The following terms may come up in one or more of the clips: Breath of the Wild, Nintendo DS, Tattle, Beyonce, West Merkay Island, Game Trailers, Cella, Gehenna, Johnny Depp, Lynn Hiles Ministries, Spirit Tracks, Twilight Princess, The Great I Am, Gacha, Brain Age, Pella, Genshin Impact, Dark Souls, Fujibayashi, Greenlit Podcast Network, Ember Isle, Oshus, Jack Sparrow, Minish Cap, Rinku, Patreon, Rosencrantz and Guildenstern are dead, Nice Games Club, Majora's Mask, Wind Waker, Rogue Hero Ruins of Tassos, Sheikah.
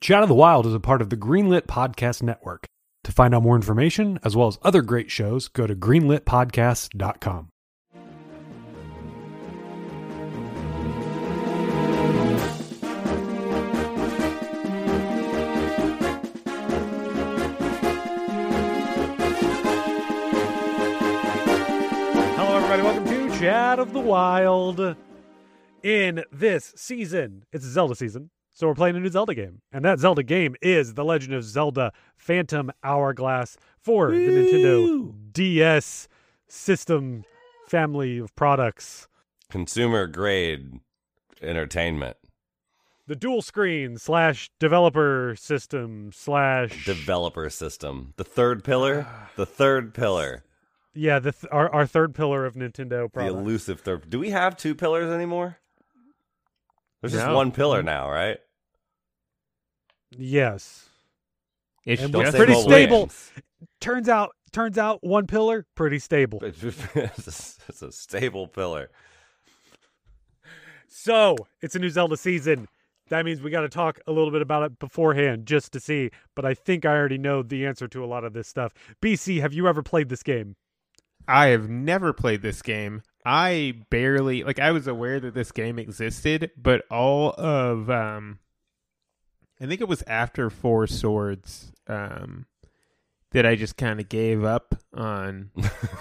Chat of the Wild is a part of the Greenlit Podcast Network. To find out more information, as well as other great shows, go to greenlitpodcast.com. Hello, everybody. Welcome to Chat of the Wild. In this season, it's Zelda season. So we're playing a new Zelda game, and that Zelda game is The Legend of Zelda Phantom Hourglass for the Nintendo DS system family of products. Consumer-grade entertainment. The dual screen / developer system / developer system. The third pillar? The third pillar. Yeah, our third pillar of Nintendo products. The elusive third. Do we have two pillars anymore? There's just one pillar now, right? Yes. It's pretty stable. Wins. Turns out one pillar, pretty stable. It's a stable pillar. So, it's a new Zelda season. That means we got to talk a little bit about it beforehand just to see. But I think I already know the answer to a lot of this stuff. BC, have you ever played this game? I have never played this game. I barely, I was aware that this game existed, but all of, I think it was after Four Swords that I just kind of gave up on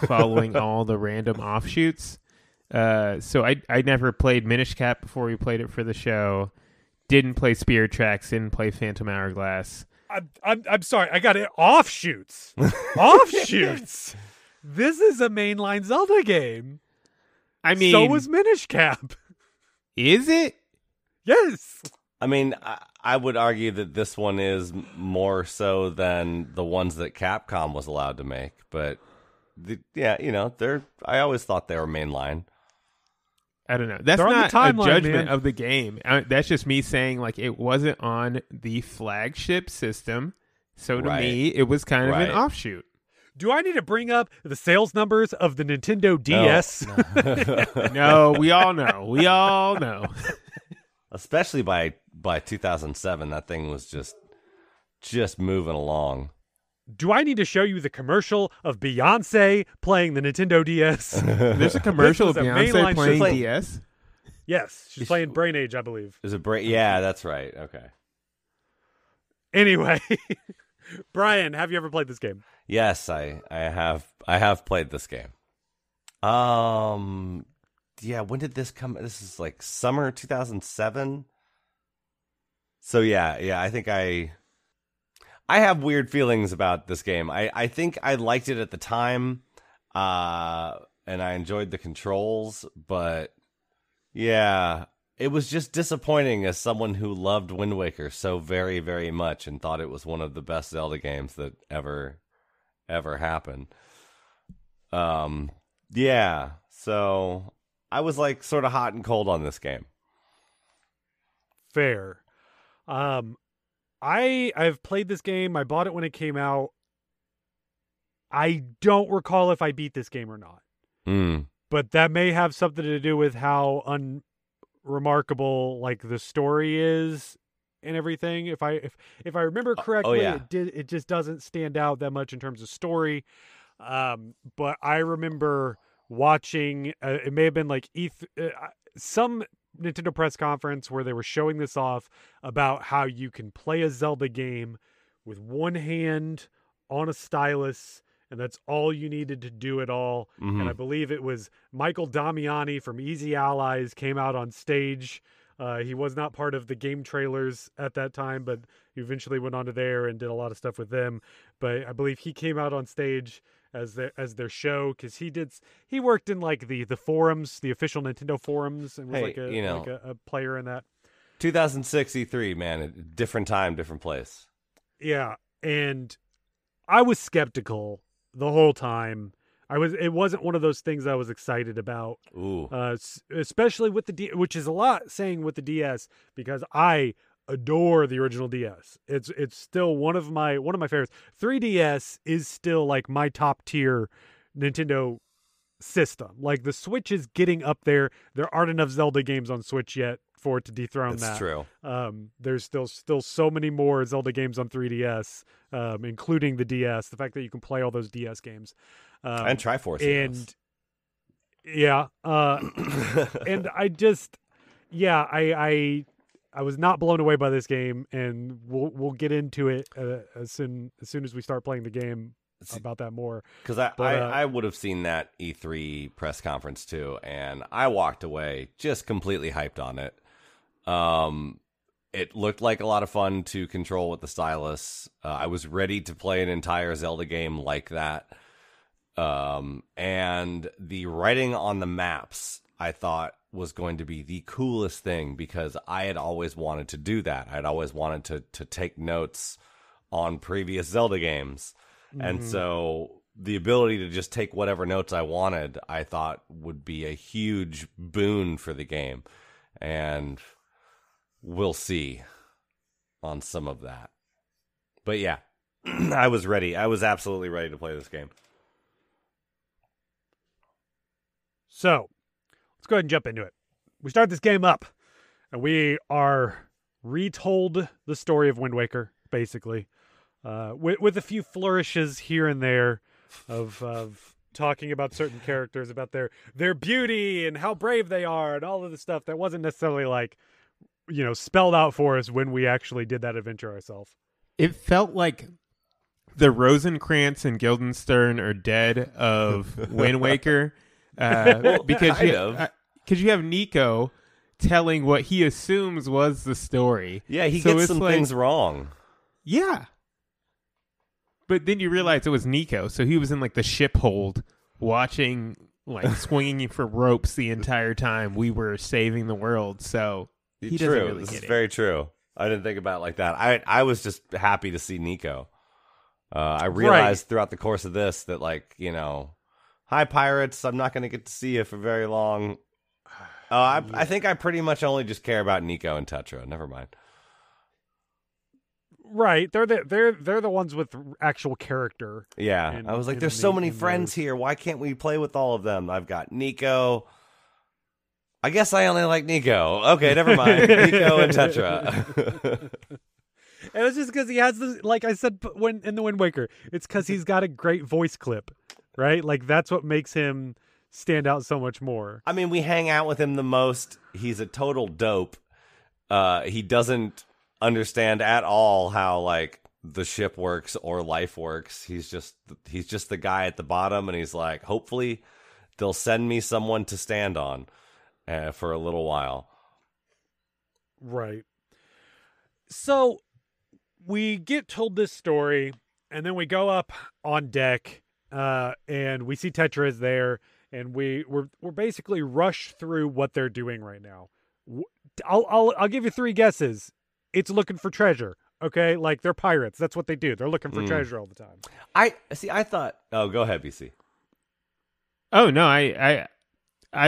following all the random offshoots. So I never played Minish Cap before we played it for the show. Didn't play Spirit Tracks, didn't play Phantom Hourglass. I'm sorry, I got it. Offshoots. Offshoots. This is a mainline Zelda game. I mean, so was Minish Cap. Is it? Yes. I mean, I would argue that this one is more so than the ones that Capcom was allowed to make. But yeah, you know, I always thought they were mainline. I don't know. That's not a judgment of the game. That's just me saying it wasn't on the flagship system. So to me, it was kind of an offshoot. Do I need to bring up the sales numbers of the Nintendo DS? No, no, we all know. We all know. Especially by 2007, that thing was just moving along. Do I need to show you the commercial of Beyonce playing the Nintendo DS? There's a commercial of Beyonce playing DS? Yes, she's playing Brain Age, I believe. Is it Brain? Yeah, that's right. Okay. Anyway, Brian, have you ever played this game? Yes, I have played this game. Yeah, when did this come? This is summer 2007. So yeah, I think I have weird feelings about this game. I think I liked it at the time, and I enjoyed the controls, but yeah, it was just disappointing as someone who loved Wind Waker so very, very much and thought it was one of the best Zelda games that ever happen. Yeah, so I was sort of hot and cold on this game. Fair. I've played this game. I bought it when it came out. I don't recall if I beat this game or not. But that may have something to do with how unremarkable the story is and everything. If I remember correctly, it just doesn't stand out that much in terms of story. But I remember watching, it may have been some Nintendo press conference where they were showing this off about how you can play a Zelda game with one hand on a stylus, and that's all you needed to do it all. Mm-hmm. And I believe it was Michael Damiani from Easy Allies came out on stage. He was not part of the Game Trailers at that time, but he eventually went on to there and did a lot of stuff with them. But I believe he came out on stage as their show because he worked in the forums, the official Nintendo forums, and was a player in that. 2006 E3, man, different time, different place. Yeah, and I was skeptical the whole time. It wasn't one of those things I was excited about. Ooh. Especially with the DS, which is a lot saying with the DS, because I adore the original DS. It's still one of my favorites. 3DS is still like my top tier Nintendo system. Like the Switch is getting up there. There aren't enough Zelda games on Switch yet for it to dethrone that. That's true. There's still so many more Zelda games on 3DS, including the DS. The fact that you can play all those DS games. And Triforce. And yeah. And I just, yeah, I was not blown away by this game, and we'll get into it as soon as we start playing the game about that more. Because I would have seen that E3 press conference too, and I walked away just completely hyped on it. It looked like a lot of fun to control with the stylus. I was ready to play an entire Zelda game like that. And the writing on the maps, I thought, was going to be the coolest thing, because I had always wanted to do that. I'd always wanted to take notes on previous Zelda games. Mm-hmm. And so the ability to just take whatever notes I wanted, I thought would be a huge boon for the game. And we'll see on some of that. But yeah, I was ready. I was absolutely ready to play this game. So, let's go ahead and jump into it. We start this game up, and we are retold the story of Wind Waker, basically, with a few flourishes here and there of talking about certain characters, about their beauty and how brave they are and all of the stuff that wasn't necessarily, like, you know, spelled out for us when we actually did that adventure ourselves. It felt like the Rosencrantz and Guildenstern are dead of Wind Waker. Because you have Nico telling what he assumes was the story. Yeah, he gets some things wrong. Yeah. But then you realize it was Nico, so he was in like the ship hold watching, like, swinging for ropes the entire time we were saving the world. So he doesn't really get it. This is very true. I didn't think about it like that. I was just happy to see Nico. I realized throughout the course of this that, like, you know, hi, pirates. I'm not going to get to see you for very long. I think I pretty much only just care about Nico and Tetra. Never mind. Right. They're the ones with actual character. Yeah. I was like, there's so many friends here. Why can't we play with all of them? I've got Nico. I guess I only like Nico. Okay, never mind. Nico and Tetra. It was just because he has this, like I said in the Wind Waker, it's because he's got a great voice clip. Right? Like, that's what makes him stand out so much more. I mean, we hang out with him the most. He's a total dope. He doesn't understand at all how, like, the ship works or life works. He's just the guy at the bottom, and he's like, hopefully they'll send me someone to stand on for a little while. Right. So we get told this story, and then we go up on deck. And we see Tetra is there, and we're basically rushed through what they're doing right now. I'll give you three guesses. It's looking for treasure. Okay, like, they're pirates. That's what they do. They're looking for treasure all the time. I thought. Oh, go ahead, BC. Oh no, I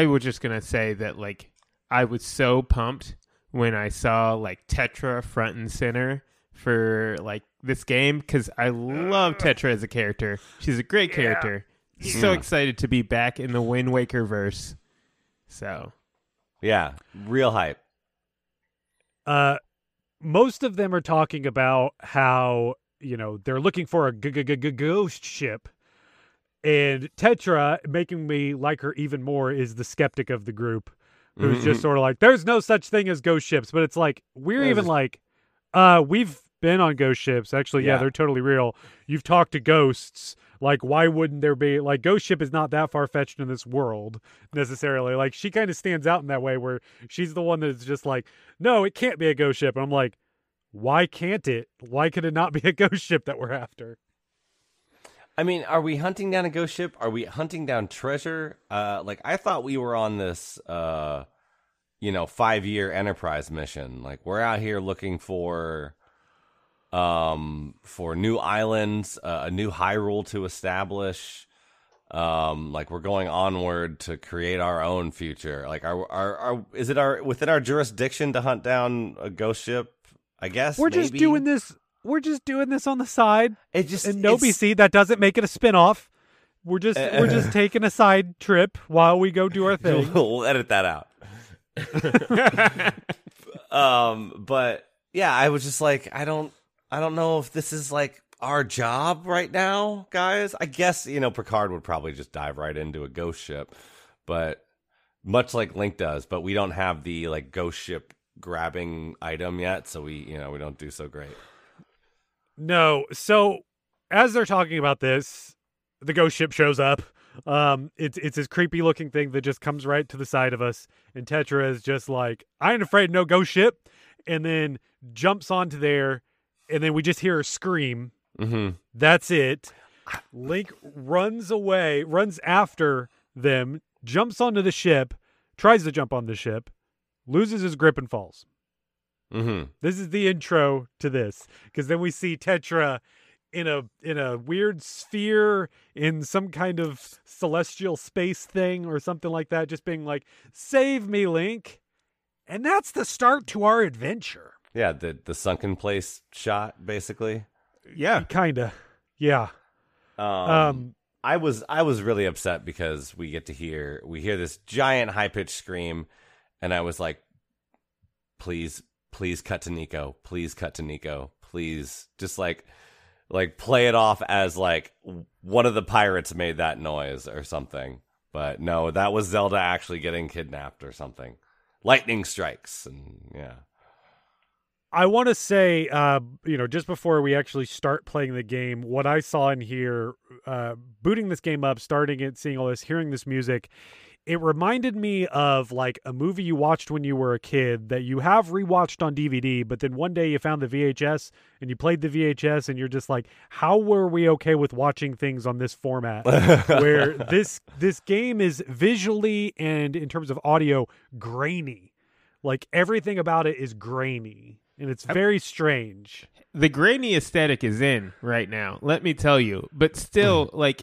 was just gonna say that, like, I was so pumped when I saw, like, Tetra front and center for, like, this game, because I love Tetra as a character. She's a great character. Yeah. So excited to be back in the Wind Waker verse. So, yeah, real hype. Most of them are talking about how, you know, they're looking for a ghost ship, and Tetra, making me like her even more, is the skeptic of the group, who's just sort of like, "There's no such thing as ghost ships," but it's like we've been on ghost ships. Actually, yeah, they're totally real. You've talked to ghosts. Like, why wouldn't there be, like, ghost ship is not that far-fetched in this world necessarily. Like, she kind of stands out in that way, where she's the one that's just like, no, it can't be a ghost ship. And I'm like, why can't it? Why could it not be a ghost ship that we're after? I mean, are we hunting down a ghost ship? Are we hunting down treasure? Like, I thought we were on this you know, 5-year Enterprise mission. Like, we're out here looking for new islands, a new Hyrule to establish. Like, we're going onward to create our own future. Like, is it within our jurisdiction to hunt down a ghost ship? I guess we're just doing this. We're just doing this on the side. And no BC, that doesn't make it a spinoff. We're just taking a side trip while we go do our thing. We'll edit that out. But yeah, I was just like, I don't know if this is like our job right now, guys. I guess, you know, Picard would probably just dive right into a ghost ship, but much like Link does, but we don't have the like ghost ship grabbing item yet, so we don't do so great. No, so as they're talking about this, the ghost ship shows up. It's this creepy looking thing that just comes right to the side of us, and Tetra is just like, I ain't afraid of no ghost ship, and then jumps onto there, and then we just hear her scream. Mm-hmm. That's it. Link runs after them, jumps onto the ship, tries to jump on the ship, loses his grip and falls. Mm-hmm. This is the intro to this, because then we see Tetra in a weird sphere in some kind of celestial space thing or something like that, just being like, save me, Link. And that's the start to our adventure. Yeah, the sunken place shot, basically. Yeah. Kinda. Yeah. I was really upset because we hear this giant high pitched scream, and I was like, please cut to Nico. Please cut to Nico. Please just like play it off as like one of the pirates made that noise or something. But no, that was Zelda actually getting kidnapped or something. Lightning strikes, and yeah. I want to say, just before we actually start playing the game, what I saw in here, booting this game up, starting it, seeing all this, hearing this music, it reminded me of like a movie you watched when you were a kid that you have rewatched on DVD, but then one day you found the VHS and you played the VHS and you're just like, how were we okay with watching things on this format? Where this game is visually and in terms of audio grainy. Like everything about it is grainy. And it's very strange. The grainy aesthetic is in right now, let me tell you. But still, like,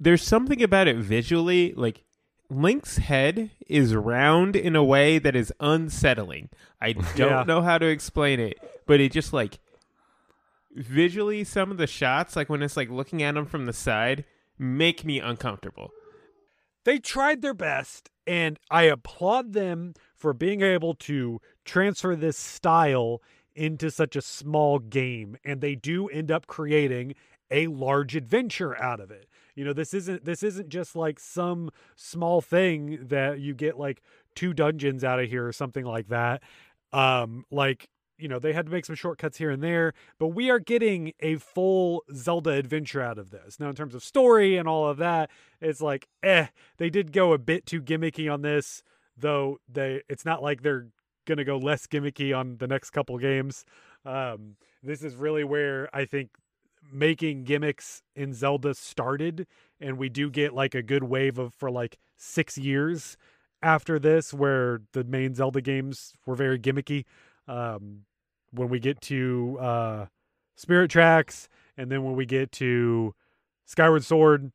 there's something about it visually. Like, Link's head is round in a way that is unsettling. I don't know how to explain it, but it just, like, visually, some of the shots, like, when it's, like, looking at him from the side, make me uncomfortable. They tried their best, and I applaud them for being able to transfer this style into such a small game, and they do end up creating a large adventure out of it. You know, this isn't just like some small thing that you get like 2 dungeons out of here or something like that. Like, you know, they had to make some shortcuts here and there, but we are getting a full Zelda adventure out of this. Now, in terms of story and all of that, it's like, they did go a bit too gimmicky on this, though it's not like they're going to go less gimmicky on the next couple games. This is really where I think making gimmicks in Zelda started, and we do get like a good wave for like 6 years after this where the main Zelda games were very gimmicky. When we get to Spirit Tracks, and then when we get to Skyward Sword,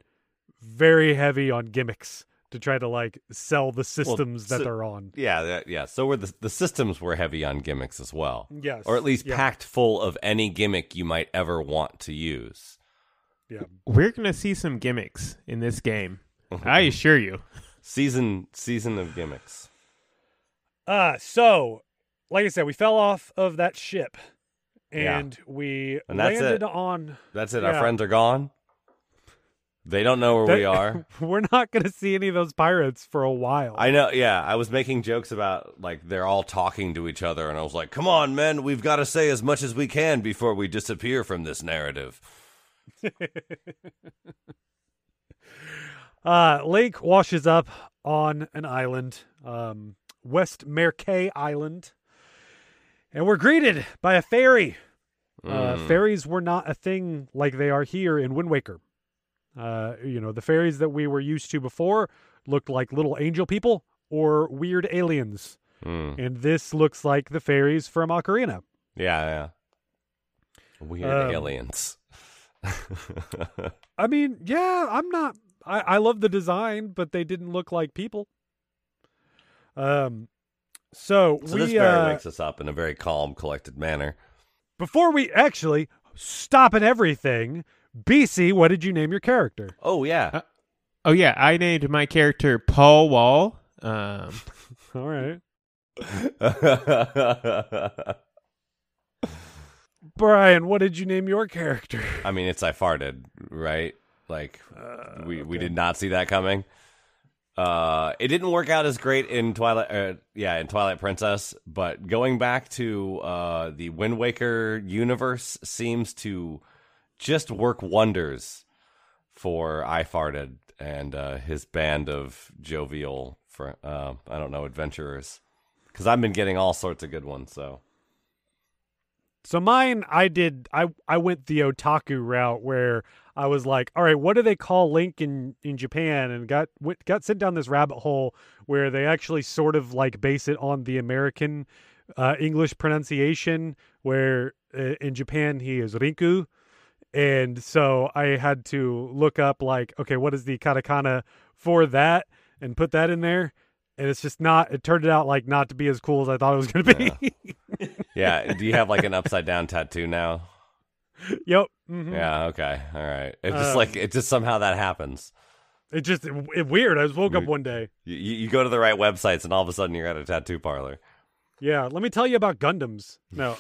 very heavy on gimmicks to try to like sell the systems that they're on. Yeah. So were the systems were heavy on gimmicks as well. Yes. Or at least packed full of any gimmick you might ever want to use. Yeah. We're going to see some gimmicks in this game. I assure you. Season of gimmicks. So like I said, we fell off of that ship and we landed on. That's it. Yeah. Our friends are gone. They don't know where we are. We're not going to see any of those pirates for a while. I know, yeah. I was making jokes about, like, they're all talking to each other, and I was like, come on, men, we've got to say as much as we can before we disappear from this narrative. Link washes up on an island, West Merkay Island, and we're greeted by a fairy. Fairies were not a thing like they are here in Wind Waker. The fairies that we were used to before looked like little angel people or weird aliens. And this looks like the fairies from Ocarina. Yeah, yeah. Weird aliens. I mean, yeah, I'm not... I love the design, but they didn't look like people. So this fairy wakes us up in a very calm, collected manner. Before we actually stop at everything, BC, what did you name your character? Oh, yeah. I named my character Paul Wall. All right. Brian, what did you name your character? I mean, it's I farted, right? Like, we did not see that coming. It didn't work out as great in Twilight Princess, but going back to the Wind Waker universe seems to just work wonders for I Farted and his band of jovial, adventurers. Because I've been getting all sorts of good ones, so... So mine, I went the otaku route where I was like, all right, what do they call Link in Japan? And got sent down this rabbit hole where they actually sort of like base it on the American English pronunciation, where in Japan he is Rinku. And so I had to look up like, okay, what is the katakana for that? And put that in there. And it's just not, it turned out like not to be as cool as I thought it was going to be. Yeah. Yeah. Do you have like an upside down tattoo now? Yep. Mm-hmm. Yeah. Okay. All right. It's just like, it just somehow that happens. It's weird. I just woke up one day. You go to the right websites and all of a sudden you're at a tattoo parlor. Yeah. Let me tell you about Gundams. No.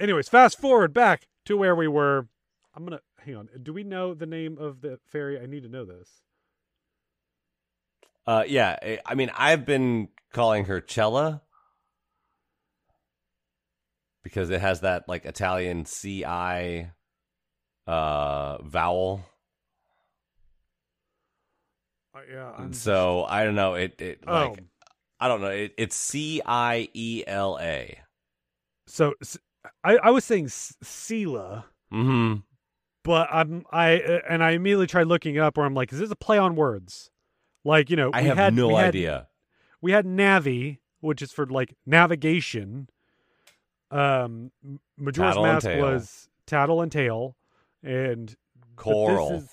Anyways, fast forward back to where we were. I'm going to, hang on. Do we know the name of the fairy? I need to know this. Yeah, I mean, I've been calling her Cella because it has that, like, Italian C-I vowel. Yeah. So, I don't know, I don't know, it's C-I-E-L-A. So, I was saying Cella. Mm-hmm. But I immediately tried looking it up where I'm like, is this a play on words? Like, you know, I had no idea. We had Navi, which is for like navigation. Majora's Mask was tattle and tail, and coral.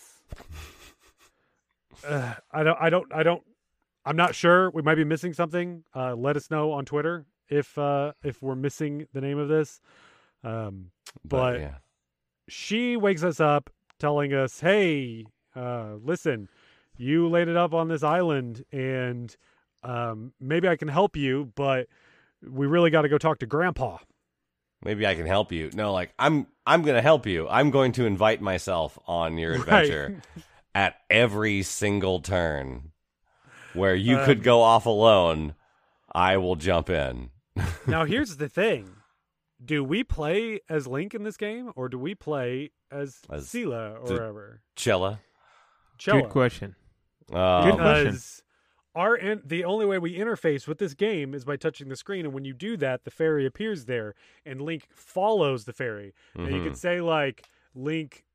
I'm not sure. We might be missing something. Let us know on Twitter if we're missing the name of this. But yeah. She wakes us up, telling us, "Hey, listen. You landed up on this island, and maybe I can help you, but we really got to go talk to Grandpa." Maybe I can help you. No, like, I'm going to help you. I'm going to invite myself on your adventure at every single turn. Where you could go off alone, I will jump in. Now, here's the thing. Do we play as Link in this game, or do we play as Cella or whatever? Cella. Good question. Because the only way we interface with this game is by touching the screen, and when you do that, the fairy appears there, and Link follows the fairy. Mm-hmm. Now you could say, like, Link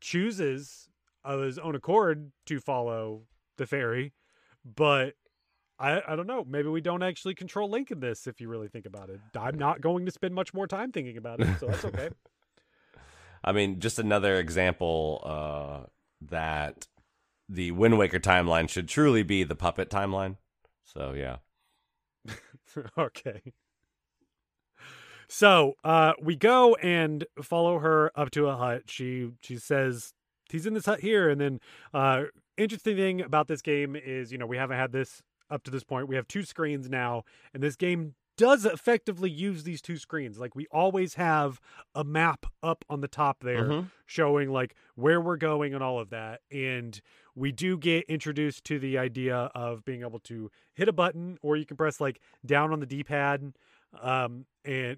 chooses of his own accord to follow the fairy, but I don't know. Maybe we don't actually control Link in this, if you really think about it. I'm not going to spend much more time thinking about it, so that's okay. I mean, just another example... that the Wind Waker timeline should truly be the puppet timeline. So, yeah. Okay. So, we go and follow her up to a hut. She says, he's in this hut here. And then, interesting thing about this game is, you know, we haven't had this up to this point. We have two screens now, and this game does effectively use these two screens. Like, we always have a map up on the top there, mm-hmm. showing like where we're going and all of that. And we do get introduced to the idea of being able to hit a button, or you can press like down on the D-pad, and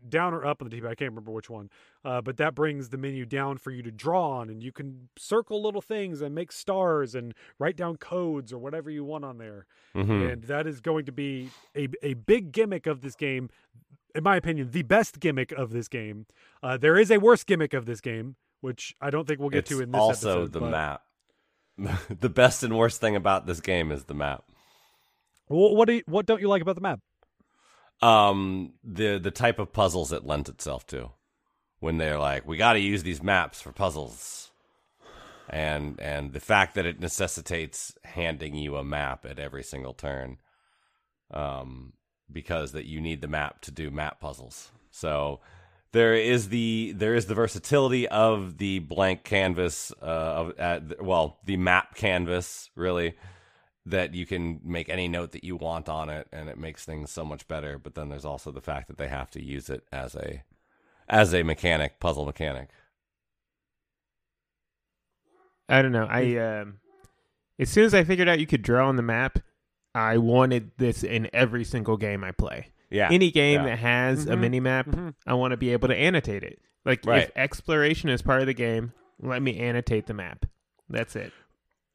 down or up on the D-pad. I can't remember which one, but that brings the menu down for you to draw on, and you can circle little things and make stars and write down codes or whatever you want on there. Mm-hmm. And that is going to be a big gimmick of this game. In my opinion, the best gimmick of this game. There is a worse gimmick of this game, which I don't think we'll get to in this episode. Also the map. The best and worst thing about this game is the map. What don't you like about the map? The type of puzzles it lends itself to. When they're like, we got to use these maps for puzzles. And the fact that it necessitates handing you a map at every single turn, because that you need the map to do map puzzles. So there is the versatility of the blank canvas, the map canvas, really, that you can make any note that you want on it, and it makes things so much better. But then there's also the fact that they have to use it as a mechanic, puzzle mechanic. I don't know. I as soon as I figured out you could draw on the map, I wanted this in every single game I play. Yeah. Any game that has a mini map, I want to be able to annotate it. Like, if exploration is part of the game, let me annotate the map. That's it.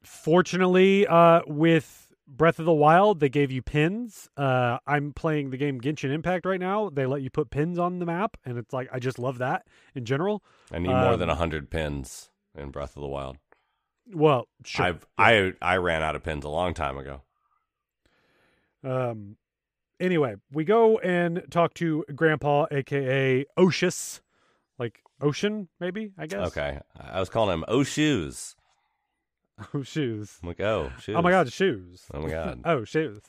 Fortunately, with Breath of the Wild, they gave you pins. I'm playing the game Genshin Impact right now. They let you put pins on the map, and it's like, I just love that in general. I need more than 100 pins in Breath of the Wild. Well, sure. I ran out of pins a long time ago. Anyway, we go and talk to Grandpa, a.k.a. Oshus. Like, ocean, maybe, I guess? Okay. I was calling him Oshus. Oh, shoes. I'm like, oh, shoes. Oh, my God, shoes. Oh, my God. Oh, shoes.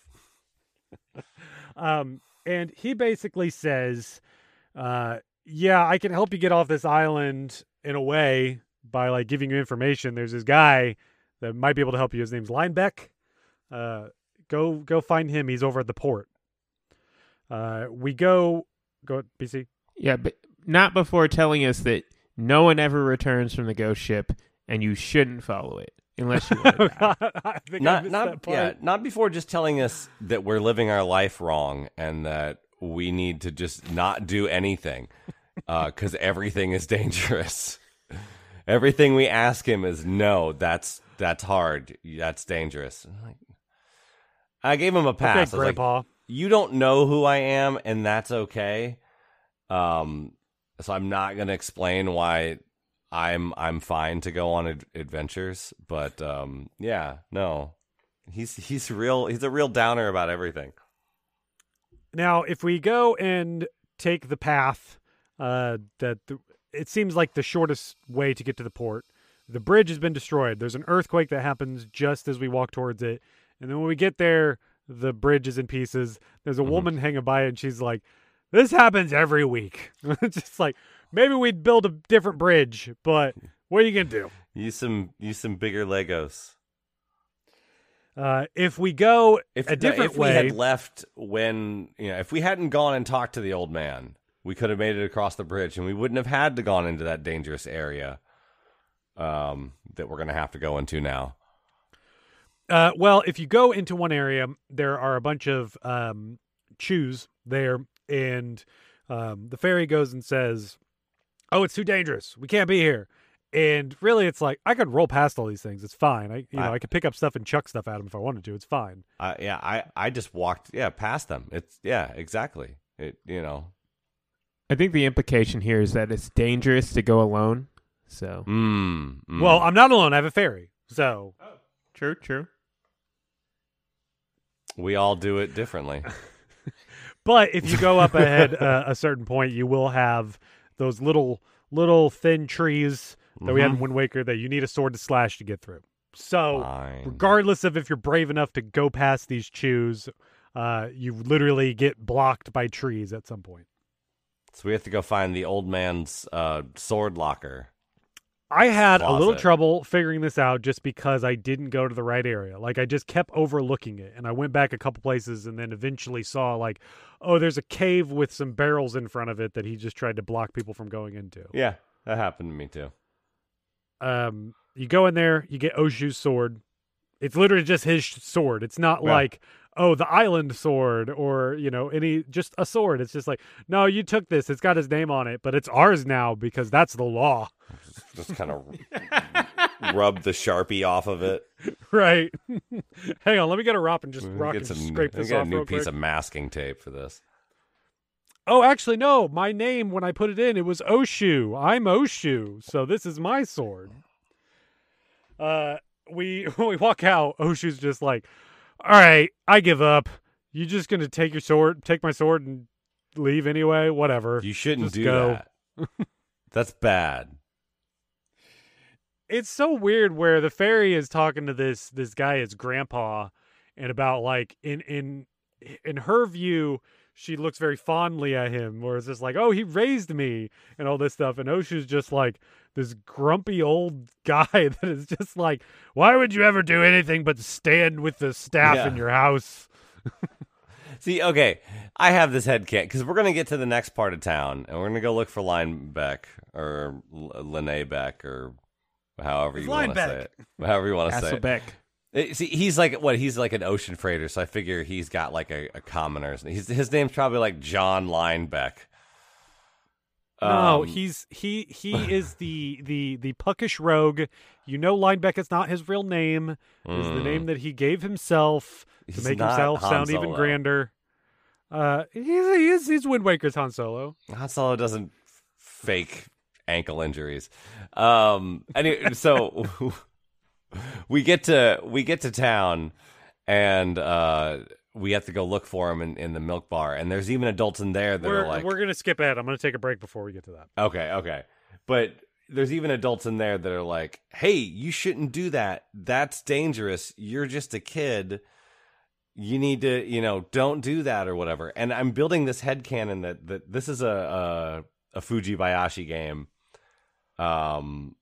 And he basically says, yeah, I can help you get off this island in a way by, like, giving you information. There's this guy that might be able to help you. His name's Linebeck. Go find him. He's over at the port. We go, BC. Yeah, but not before telling us that no one ever returns from the ghost ship, and you shouldn't follow it. Unless you want to die. I think that part. Yeah, not before just telling us that we're living our life wrong and that we need to just not do anything because everything is dangerous. Everything we ask him is, no, that's hard. That's dangerous. I gave him a pass. Okay, Grandpa. Like, you don't know who I am, and that's okay. So I'm not going to explain why... I'm fine to go on adventures, but yeah, no, he's a real downer about everything. Now, if we go and take the path it seems like the shortest way to get to the port, the bridge has been destroyed. There's an earthquake that happens just as we walk towards it, and then when we get there, the bridge is in pieces. There's a woman hanging by it, and she's like, "This happens every week." It's just like, maybe we'd build a different bridge, but what are you going to do? Use some bigger Legos. If we go a different way... If we had left when... if we hadn't gone and talked to the old man, we could have made it across the bridge, and we wouldn't have had to gone into that dangerous area that we're going to have to go into now. Well, if you go into one area, there are a bunch of chews there, and the fairy goes and says... Oh, it's too dangerous. We can't be here. And really, it's like, I could roll past all these things. It's fine. I could pick up stuff and chuck stuff at them if I wanted to. It's fine. I just walked past them. Exactly. I think the implication here is that it's dangerous to go alone. So. Well, I'm not alone. I have a fairy. So. Oh. True. We all do it differently. But if you go up ahead a certain point, you will have... Those little thin trees that we had in Wind Waker that you need a sword to slash to get through. So, fine. Regardless of if you're brave enough to go past these chews, you literally get blocked by trees at some point. So we have to go find the old man's sword locker. I had a little trouble figuring this out just because I didn't go to the right area. Like, I just kept overlooking it, and I went back a couple places and then eventually saw, like, oh, there's a cave with some barrels in front of it that he just tried to block people from going into. Yeah, that happened to me too. You go in there, you get Oshu's sword. It's literally just his sword. It's not like, oh, the island sword or, just a sword. It's just like, no, you took this. It's got his name on it, but it's ours now because that's the law. Just kind of rub the Sharpie off of it. Right. Hang on. Let me get a rock and just scrape this off real quick. I got a new piece of masking tape for this. Oh, actually, no. My name, when I put it in, it was Oshu. I'm Oshu. So this is my sword. When we walk out, Oshu's just like, all right, I give up. You're just going to take your sword, take my sword and leave anyway? Whatever. You shouldn't just do that. That's bad. It's so weird where the fairy is talking to this guy, his grandpa, and about, like, in her view, she looks very fondly at him, where it's just like, oh, he raised me, and all this stuff. And Oshu's just, like, this grumpy old guy that is just like, why would you ever do anything but stand with the staff in your house? See, okay, I have this headcanon because we're going to get to the next part of town, and we're going to go look for Linebeck or Linebeck or however you want to say it. However you want to say it. See, he's like what? He's like an ocean freighter, so I figure he's got like a commoner's. His name's probably like John Linebeck. No, he is the puckish rogue. You know, Linebeck is not his real name. It's the name that he gave himself to make himself sound even grander. He's Wind Waker's Han Solo. Han Solo doesn't fake ankle injuries. Anyway, so we get to town, and we have to go look for him in the milk bar, and there's even adults in there that are like... We're going to skip ahead. I'm going to take a break before we get to that. Okay. But there's even adults in there that are like, hey, you shouldn't do that. That's dangerous. You're just a kid. You need to, don't do that or whatever. And I'm building this headcanon that this is a Fujibayashi game. And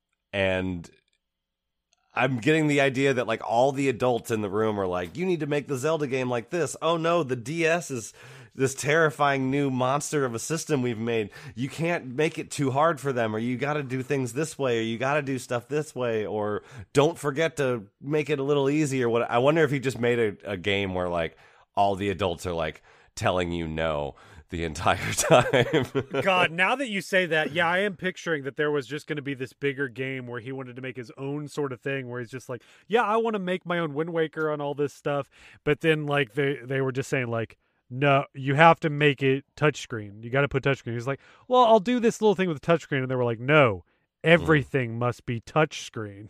I'm getting the idea that, like, all the adults in the room are like, you need to make the Zelda game like this. Oh, no, the DS is this terrifying new monster of a system we've made. You can't make it too hard for them, or you got to do things this way, or you got to do stuff this way, or don't forget to make it a little easier. I wonder if he just made a game where, like, all the adults are, like, telling you no the entire time. God, now that you say that, yeah, I am picturing that there was just going to be this bigger game where he wanted to make his own sort of thing where he's just like, yeah, I want to make my own Wind Waker on all this stuff. But then, like, they were just saying, like, no, you have to make it touchscreen. You got to put touchscreen. He's like, well, I'll do this little thing with touchscreen. And they were like, no, everything must be touchscreen.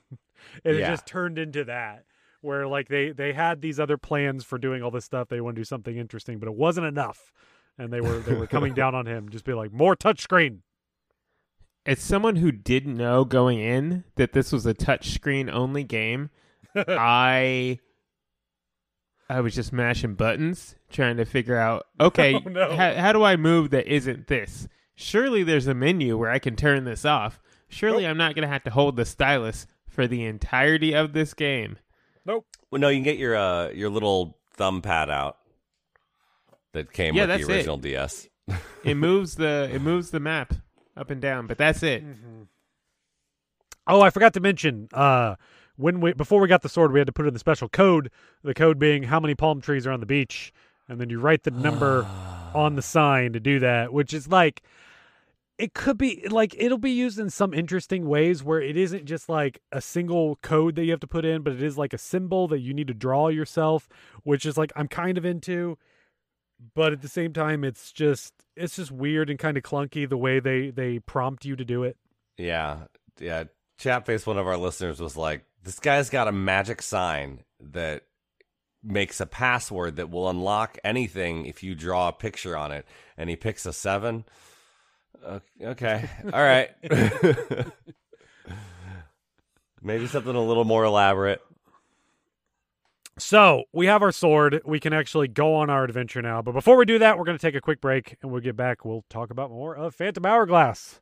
And it just turned into that where, like, they had these other plans for doing all this stuff. They want to do something interesting, but it wasn't enough. And they were coming down on him, just be like, more touchscreen. As someone who didn't know going in that this was a touchscreen only game, I was just mashing buttons trying to figure out, okay, how do I move that isn't this? Surely there's a menu where I can turn this off. Surely I'm not going to have to hold the stylus for the entirety of this game. Nope. Well, no, you can get your little thumb pad out. That came with the original DS. It moves the map up and down, but that's it. Mm-hmm. Oh, I forgot to mention before we got the sword, we had to put in the special code. The code being how many palm trees are on the beach, and then you write the number on the sign to do that. Which is like, it could be like it'll be used in some interesting ways where it isn't just like a single code that you have to put in, but it is like a symbol that you need to draw yourself. Which is like I'm kind of into. But at the same time, it's just weird and kind of clunky the way they prompt you to do it. Yeah. Chatface, one of our listeners, was like, this guy's got a magic sign that makes a password that will unlock anything if you draw a picture on it. And he picks a 7. Okay. All right. Maybe something a little more elaborate. So, we have our sword. We can actually go on our adventure now. But before we do that, we're going to take a quick break, and we'll get back. We'll talk about more of Phantom Hourglass.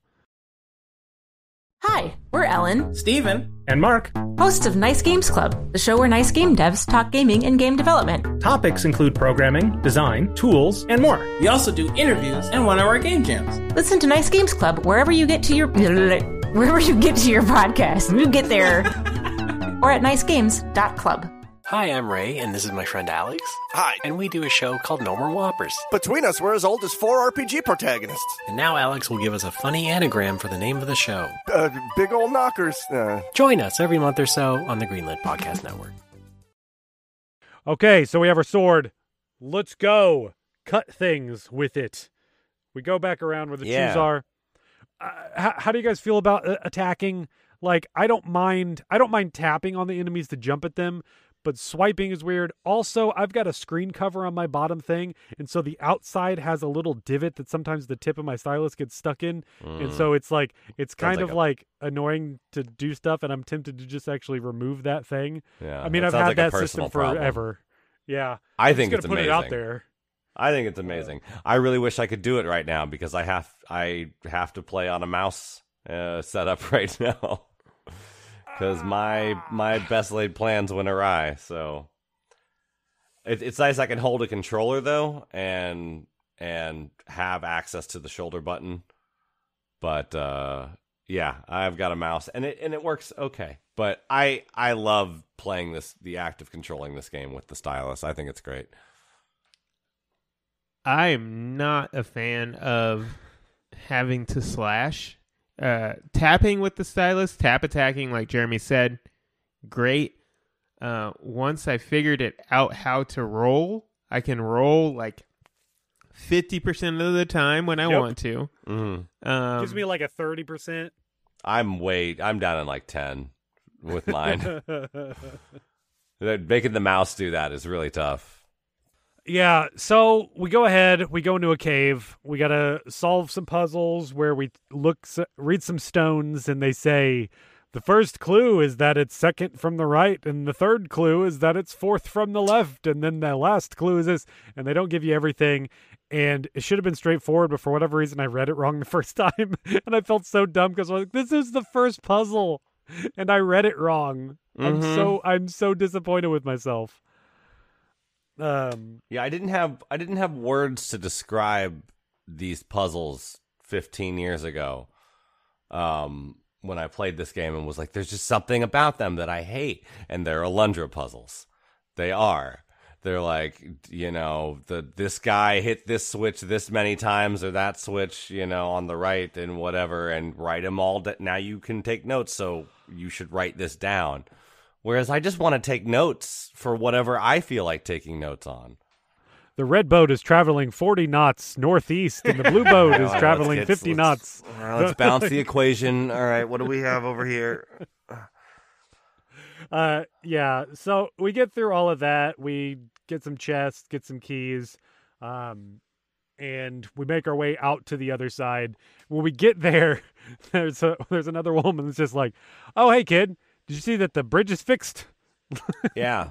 Hi, we're Ellen, Steven, and Mark, hosts of Nice Games Club, the show where nice game devs talk gaming and game development. Topics include programming, design, tools, and more. We also do interviews and one of our game jams. Listen to Nice Games Club wherever you get to your podcast. You get there or at nicegames.club. Hi, I'm Ray, and this is my friend Alex. Hi. And we do a show called No More Whoppers. Between us, we're as old as 4 RPG protagonists. And now Alex will give us a funny anagram for the name of the show. Big old knockers. Join us every month or so on the Greenlit Podcast Network. Okay, so we have our sword. Let's go. Cut things with it. We go back around where the twos are. How do you guys feel about attacking? Like, I don't mind tapping on the enemies to jump at them. but swiping is weird. Also, I've got a screen cover on my bottom thing, and so the outside has a little divot that sometimes the tip of my stylus gets stuck in, and so it's like it's kind of like annoying to do stuff, and I'm tempted to just actually remove that thing. Yeah, I mean, I've had that system forever. Yeah, I think it's amazing. Put it out there. I think it's amazing. I really wish I could do it right now because I have to play on a mouse setup right now. Because my best laid plans went awry, so it's nice I can hold a controller though, and have access to the shoulder button. But yeah, I've got a mouse, and it works okay. But I love playing the act of controlling this game with the stylus. I think it's great. I am not a fan of having to slash. Tapping with the stylus, tap attacking, like Jeremy said, great. Once I figured it out how to roll, I can roll like 50% of the time when I want to. Mm-hmm. Gives me like a 30%. I'm down in like 10 with mine. Making the mouse do that is really tough. Yeah, so we go ahead, we go into a cave, we gotta solve some puzzles where we read some stones, and they say, the first clue is that it's second from the right, and the third clue is that it's fourth from the left, and then the last clue is this, and they don't give you everything, and it should have been straightforward, but for whatever reason I read it wrong the first time, and I felt so dumb, because I was like, this is the first puzzle, and I read it wrong. Mm-hmm. I'm so disappointed with myself. Yeah, I didn't have words to describe these puzzles 15 years ago when I played this game and was like, there's just something about them that I hate. And they're Alundra puzzles. They are. They're like, you know, this guy hit this switch this many times or that switch, you know, on the right and whatever, and write them all. Now you can take notes, so you should write this down. Whereas I just want to take notes for whatever I feel like taking notes on. The red boat is traveling 40 knots northeast, and the blue boat is traveling 50 knots. Let's bounce the equation. All right, what do we have over here? Yeah, so we get through all of that. We get some chests, get some keys, and we make our way out to the other side. When we get there, there's another woman that's just like, oh, hey, kid. Did you see that the bridge is fixed? Yeah.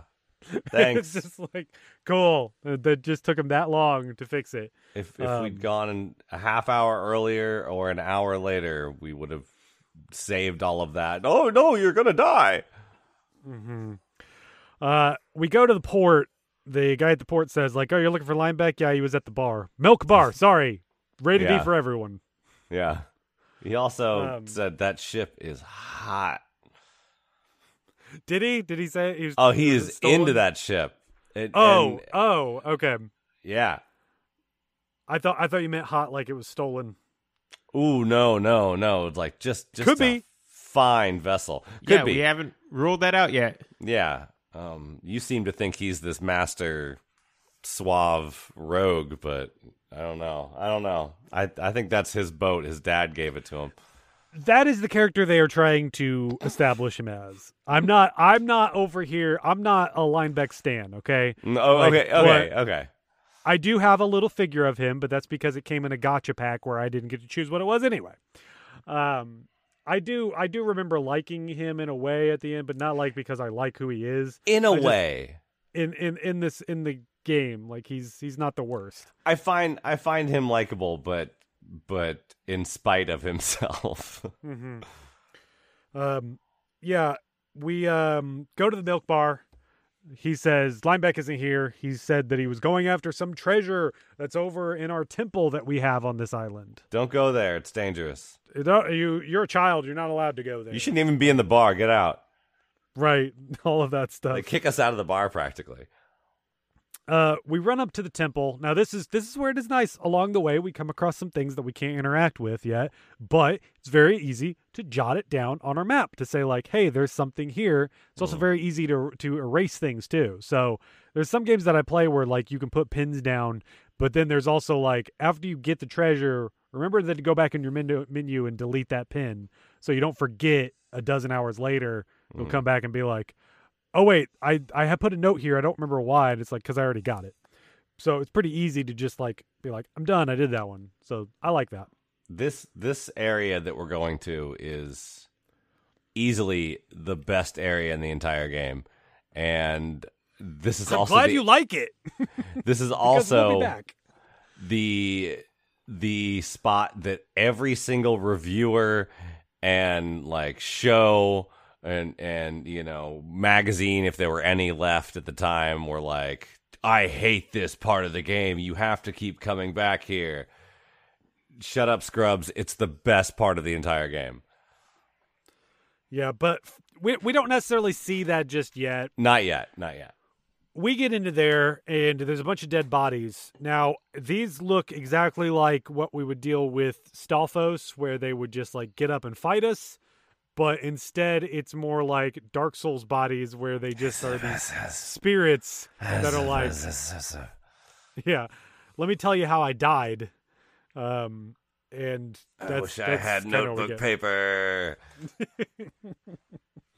Thanks. It's just like, cool. That just took him that long to fix it. If we'd gone a half hour earlier or an hour later, we would have saved all of that. Oh, no, you're going to die. Mm-hmm. We go to the port. The guy at the port says, like, oh, you're looking for Linebeck? Yeah, he was at the bar. Milk bar, sorry. Rated E for everyone. Yeah. He also said that ship is hot. Did he? Did he say? He was, oh, he is into that ship. Okay. Yeah. I thought you meant hot like it was stolen. Ooh, no. It's like just could be. Fine vessel. Could be. We haven't ruled that out yet. Yeah. You seem to think he's this master suave rogue, but I don't know. I think that's his boat. His dad gave it to him. That is the character they are trying to establish him as. I'm not over here. I'm not a Linebeck stan, okay? No, okay. I do have a little figure of him, but that's because it came in a gacha pack where I didn't get to choose what it was anyway. I do remember liking him in a way at the end, but not like because I like who he is. In a way. In the game, like he's not the worst. I find him likable, but in spite of himself. Mm-hmm. We go to the milk bar. He says, Linebeck isn't here. He said that he was going after some treasure that's over in our temple that we have on this island. Don't go there. It's dangerous. You're a child. You're not allowed to go there. You shouldn't even be in the bar. Get out. Right. All of that stuff. They kick us out of the bar practically. We run up to the temple. Now, this is where it is nice. Along the way, we come across some things that we can't interact with yet, but it's very easy to jot it down on our map to say, like, hey, there's something here. It's also very easy to erase things, too. So there's some games that I play where, like, you can put pins down, but then there's also, like, after you get the treasure, remember that to go back in your menu and delete that pin so you don't forget a dozen hours later. You'll come back and be like, oh wait, I have put a note here. I don't remember why. And it's like, because I already got it. So it's pretty easy to just like be like, I'm done. I did that one. So I like that. This area that we're going to is easily the best area in the entire game. And this is also glad you like it. This is also we'll be back. The spot that every single reviewer and like show and you know magazine, if there were any left at the time, were like, I hate this part of the game. You have to keep coming back here. Shut up, scrubs. It's the best part of the entire game. Yeah, but we don't necessarily see that just yet. Not yet. We get into there, and there's a bunch of dead bodies. Now, these look exactly like what we would deal with Stalfos, where they would just, like, get up and fight us. But instead, it's more like Dark Souls bodies, where they just are these spirits that are like... Yeah. Let me tell you how I died. And that's, I wish I had notebook paper.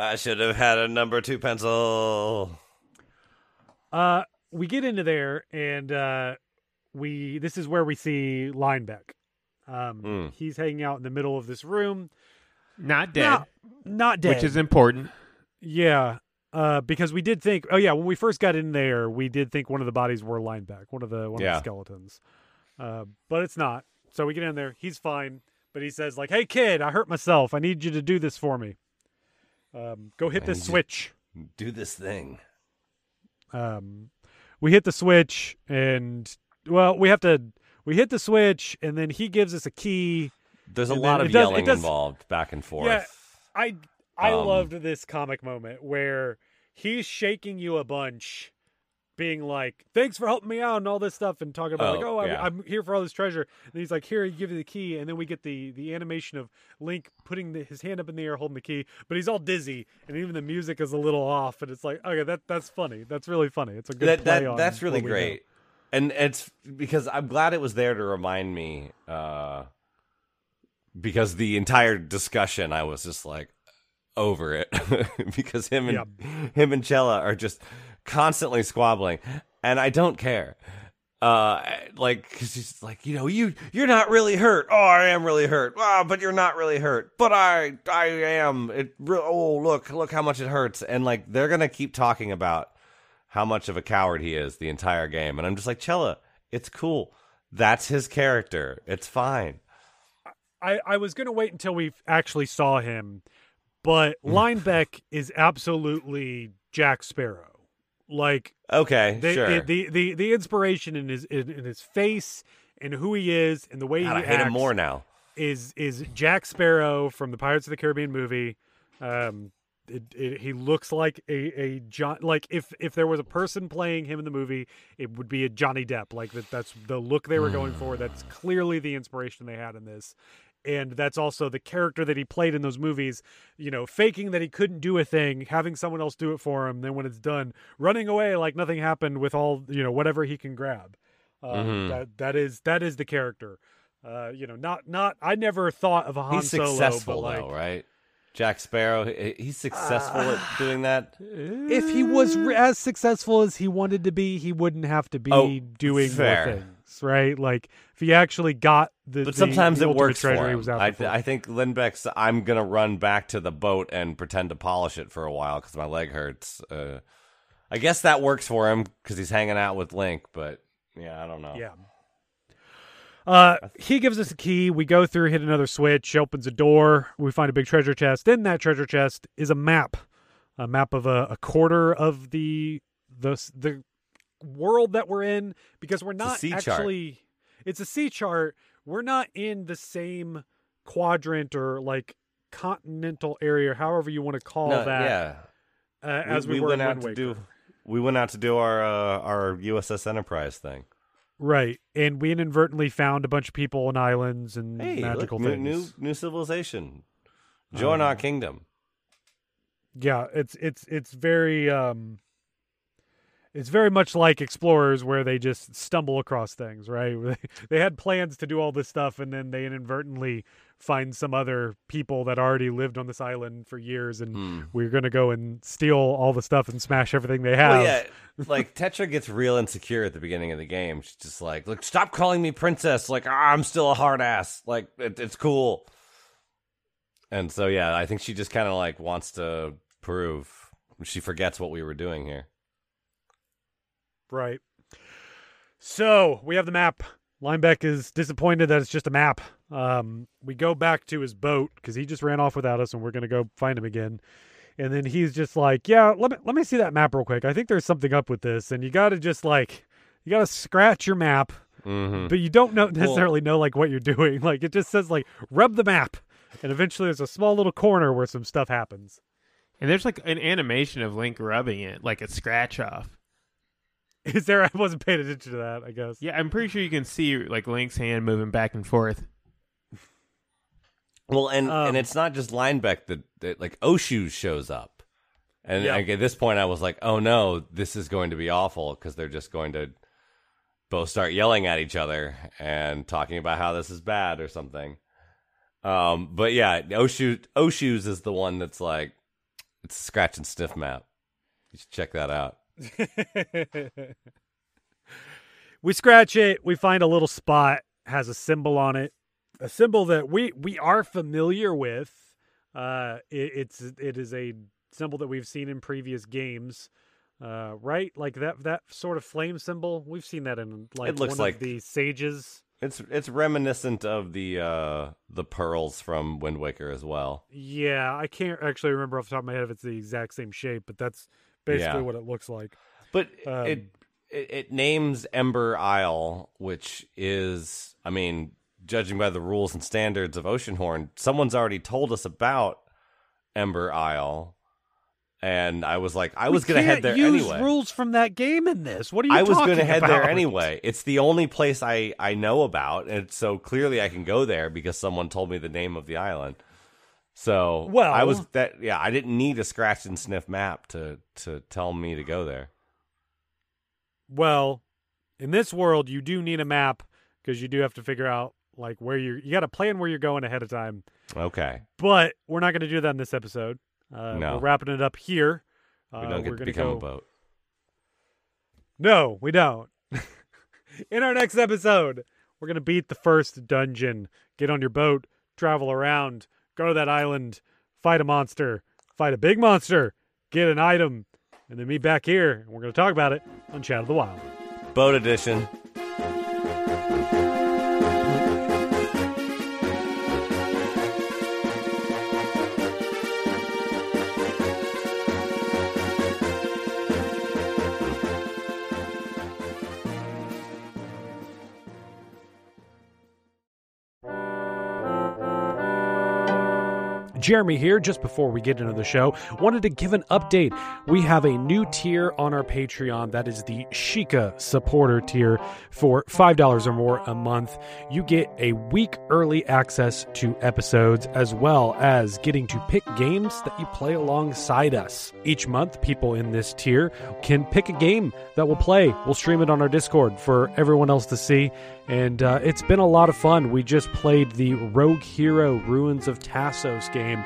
I should have had a number 2 pencil. We get into there, and this is where we see Linebeck. He's hanging out in the middle of this room, not dead, which is important. Yeah, because we did think, when we first got in there, we did think one of the bodies were Linebeck, one of the skeletons, but it's not. So we get in there, he's fine, but he says like, "Hey kid, I hurt myself. I need you to do this for me. Go hit this switch. Do this thing." We hit the switch we hit the switch, and then he gives us a key. There's a lot of yelling involved back and forth. Yeah, I loved this comic moment where he's shaking you a bunch, being like, "Thanks for helping me out," and all this stuff, and talking about I'm here for all this treasure. And he's like, "Here, you give you the key," and then we get the animation of Link putting his hand up in the air, holding the key, but he's all dizzy, and even the music is a little off, and it's like, okay, that's funny. That's really funny. It's a good play on. That's really great. And it's because I'm glad it was there to remind me, because the entire discussion, I was just like over it, because him and Cella are just constantly squabbling, and I don't care. Because she's like, you're not really hurt. Oh, I am really hurt. Oh, but you're not really hurt. But I am. Look how much it hurts. And like, they're gonna keep talking about how much of a coward he is the entire game. And I'm just like, Cella, it's cool. That's his character. It's fine. I was gonna wait until we actually saw him. But Linebeck is absolutely Jack Sparrow. Like, okay, sure. The inspiration in his face and who he is and the way he acts. I hate him more now. Is Jack Sparrow from the Pirates of the Caribbean movie? He looks like a John. Like if there was a person playing him in the movie, it would be a Johnny Depp. Like that's the look they were going for. That's clearly the inspiration they had in this. And that's also the character that he played in those movies, faking that he couldn't do a thing, having someone else do it for him. Then when it's done, running away like nothing happened with all, whatever he can grab. That is the character. I never thought of a Han Solo. He's successful though, right? Jack Sparrow, he's successful at doing that. If he was as successful as he wanted to be, he wouldn't have to be doing more things, right? Like if he actually got the. But sometimes it works for him. I think Linebeck's. I'm gonna run back to the boat and pretend to polish it for a while because my leg hurts. I guess that works for him because he's hanging out with Link. But yeah, I don't know. Yeah. He gives us a key. We go through, hit another switch, opens a door. We find a big treasure chest. In that treasure chest is a map of a quarter of the world that we're in, because we're not actually. It's a sea chart. We're not in the same quadrant or like continental area, however you want to call that. Yeah, as we were in Wind Waker. We went out to do our USS Enterprise thing. Right, and we inadvertently found a bunch of people on islands and magical things. New civilization, join our kingdom. Yeah, it's very It's very much like Explorers, where they just stumble across things, right? They had plans to do all this stuff, and then they inadvertently find some other people that already lived on this island for years, and we're going to go and steal all the stuff and smash everything they have. Well, yeah, like, Tetra gets real insecure at the beginning of the game. She's just like, look, stop calling me princess. Like, I'm still a hard ass. Like, it's cool. And so, yeah, I think she just kind of, like, wants to prove. She forgets what we were doing here. Right. So we have the map. Linebeck is disappointed that it's just a map. We go back to his boat because he just ran off without us, and we're going to go find him again. And then he's just like, yeah, let me see that map real quick. I think there's something up with this. And you got to just like, you got to scratch your map, but you don't necessarily know like what you're doing. Like it just says like, rub the map. And eventually there's a small little corner where some stuff happens. And there's like an animation of Link rubbing it, like a scratch off. Is there? I wasn't paying attention to that, I guess. Yeah, I'm pretty sure you can see like Link's hand moving back and forth. Well, and it's not just Linebeck that like Oshus shows up, and like, at this point I was like, oh no, this is going to be awful because they're just going to both start yelling at each other and talking about how this is bad or something. But yeah, Oshus is the one that's like, it's a scratch and sniff map. You should check that out. We scratch it, we find a little spot, has a symbol on it, a symbol that we are familiar with. It is a symbol that we've seen in previous games, right? Like that sort of flame symbol, we've seen that in like it looks one like of the sages. It's reminiscent of the pearls from Wind Waker as well. Yeah, I can't actually remember off the top of my head if it's the exact same shape, but that's basically what it looks like. But it names Ember Isle, which is, I mean, judging by the rules and standards of Oceanhorn, someone's already told us about Ember Isle, and I was like, I was going to head there anyway. You can't use rules from that game in this. What are you talking about? I was going to head there anyway. It's the only place I know about, and so clearly I can go there because someone told me the name of the island. So I didn't need a scratch and sniff map to tell me to go there. Well, in this world, you do need a map because you do have to figure out like where you got to plan where you're going ahead of time. Okay, but we're not going to do that in this episode. No, we're wrapping it up here. We don't get to become a boat. No, we don't. In our next episode, we're going to beat the first dungeon, get on your boat, travel around. Go to that island, fight a monster, fight a big monster, get an item, and then meet back here. And we're going to talk about it on Chat of the Wild. Boat edition. Jeremy here. Just before we get into the show, wanted to give an update. We have a new tier on our Patreon. That is the Sheikah supporter tier. For $5 or more a month, you get a week early access to episodes, as well as getting to pick games that you play alongside us. Each month, people in this tier can pick a game that we'll play. We'll stream it on our Discord for everyone else to see. And it's been a lot of fun. We just played the Rogue Hero Ruins of Tassos game,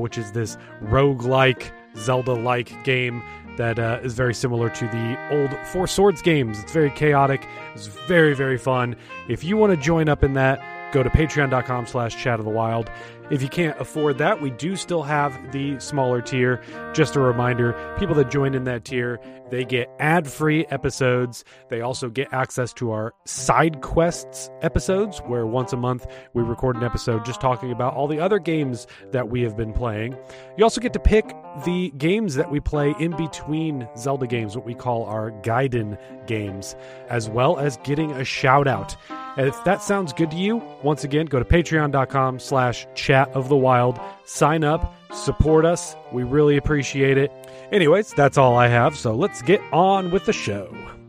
which is this roguelike, Zelda-like game that is very similar to the old Four Swords games. It's very chaotic. It's very, very fun. If you want to join up in that, go to patreon.com/chatofthewild. If you can't afford that, we do still have the smaller tier. Just a reminder, people that join in that tier, they get ad-free episodes. They also get access to our Side Quests episodes, where once a month we record an episode just talking about all the other games that we have been playing. You also get to pick the games that we play in between Zelda games, what we call our Gaiden games, as well as getting a shout-out. And if that sounds good to you, once again, go to patreon.com/chatofthewild. Sign up, support us. We really appreciate it. Anyways, that's all I have, so let's get on with the show.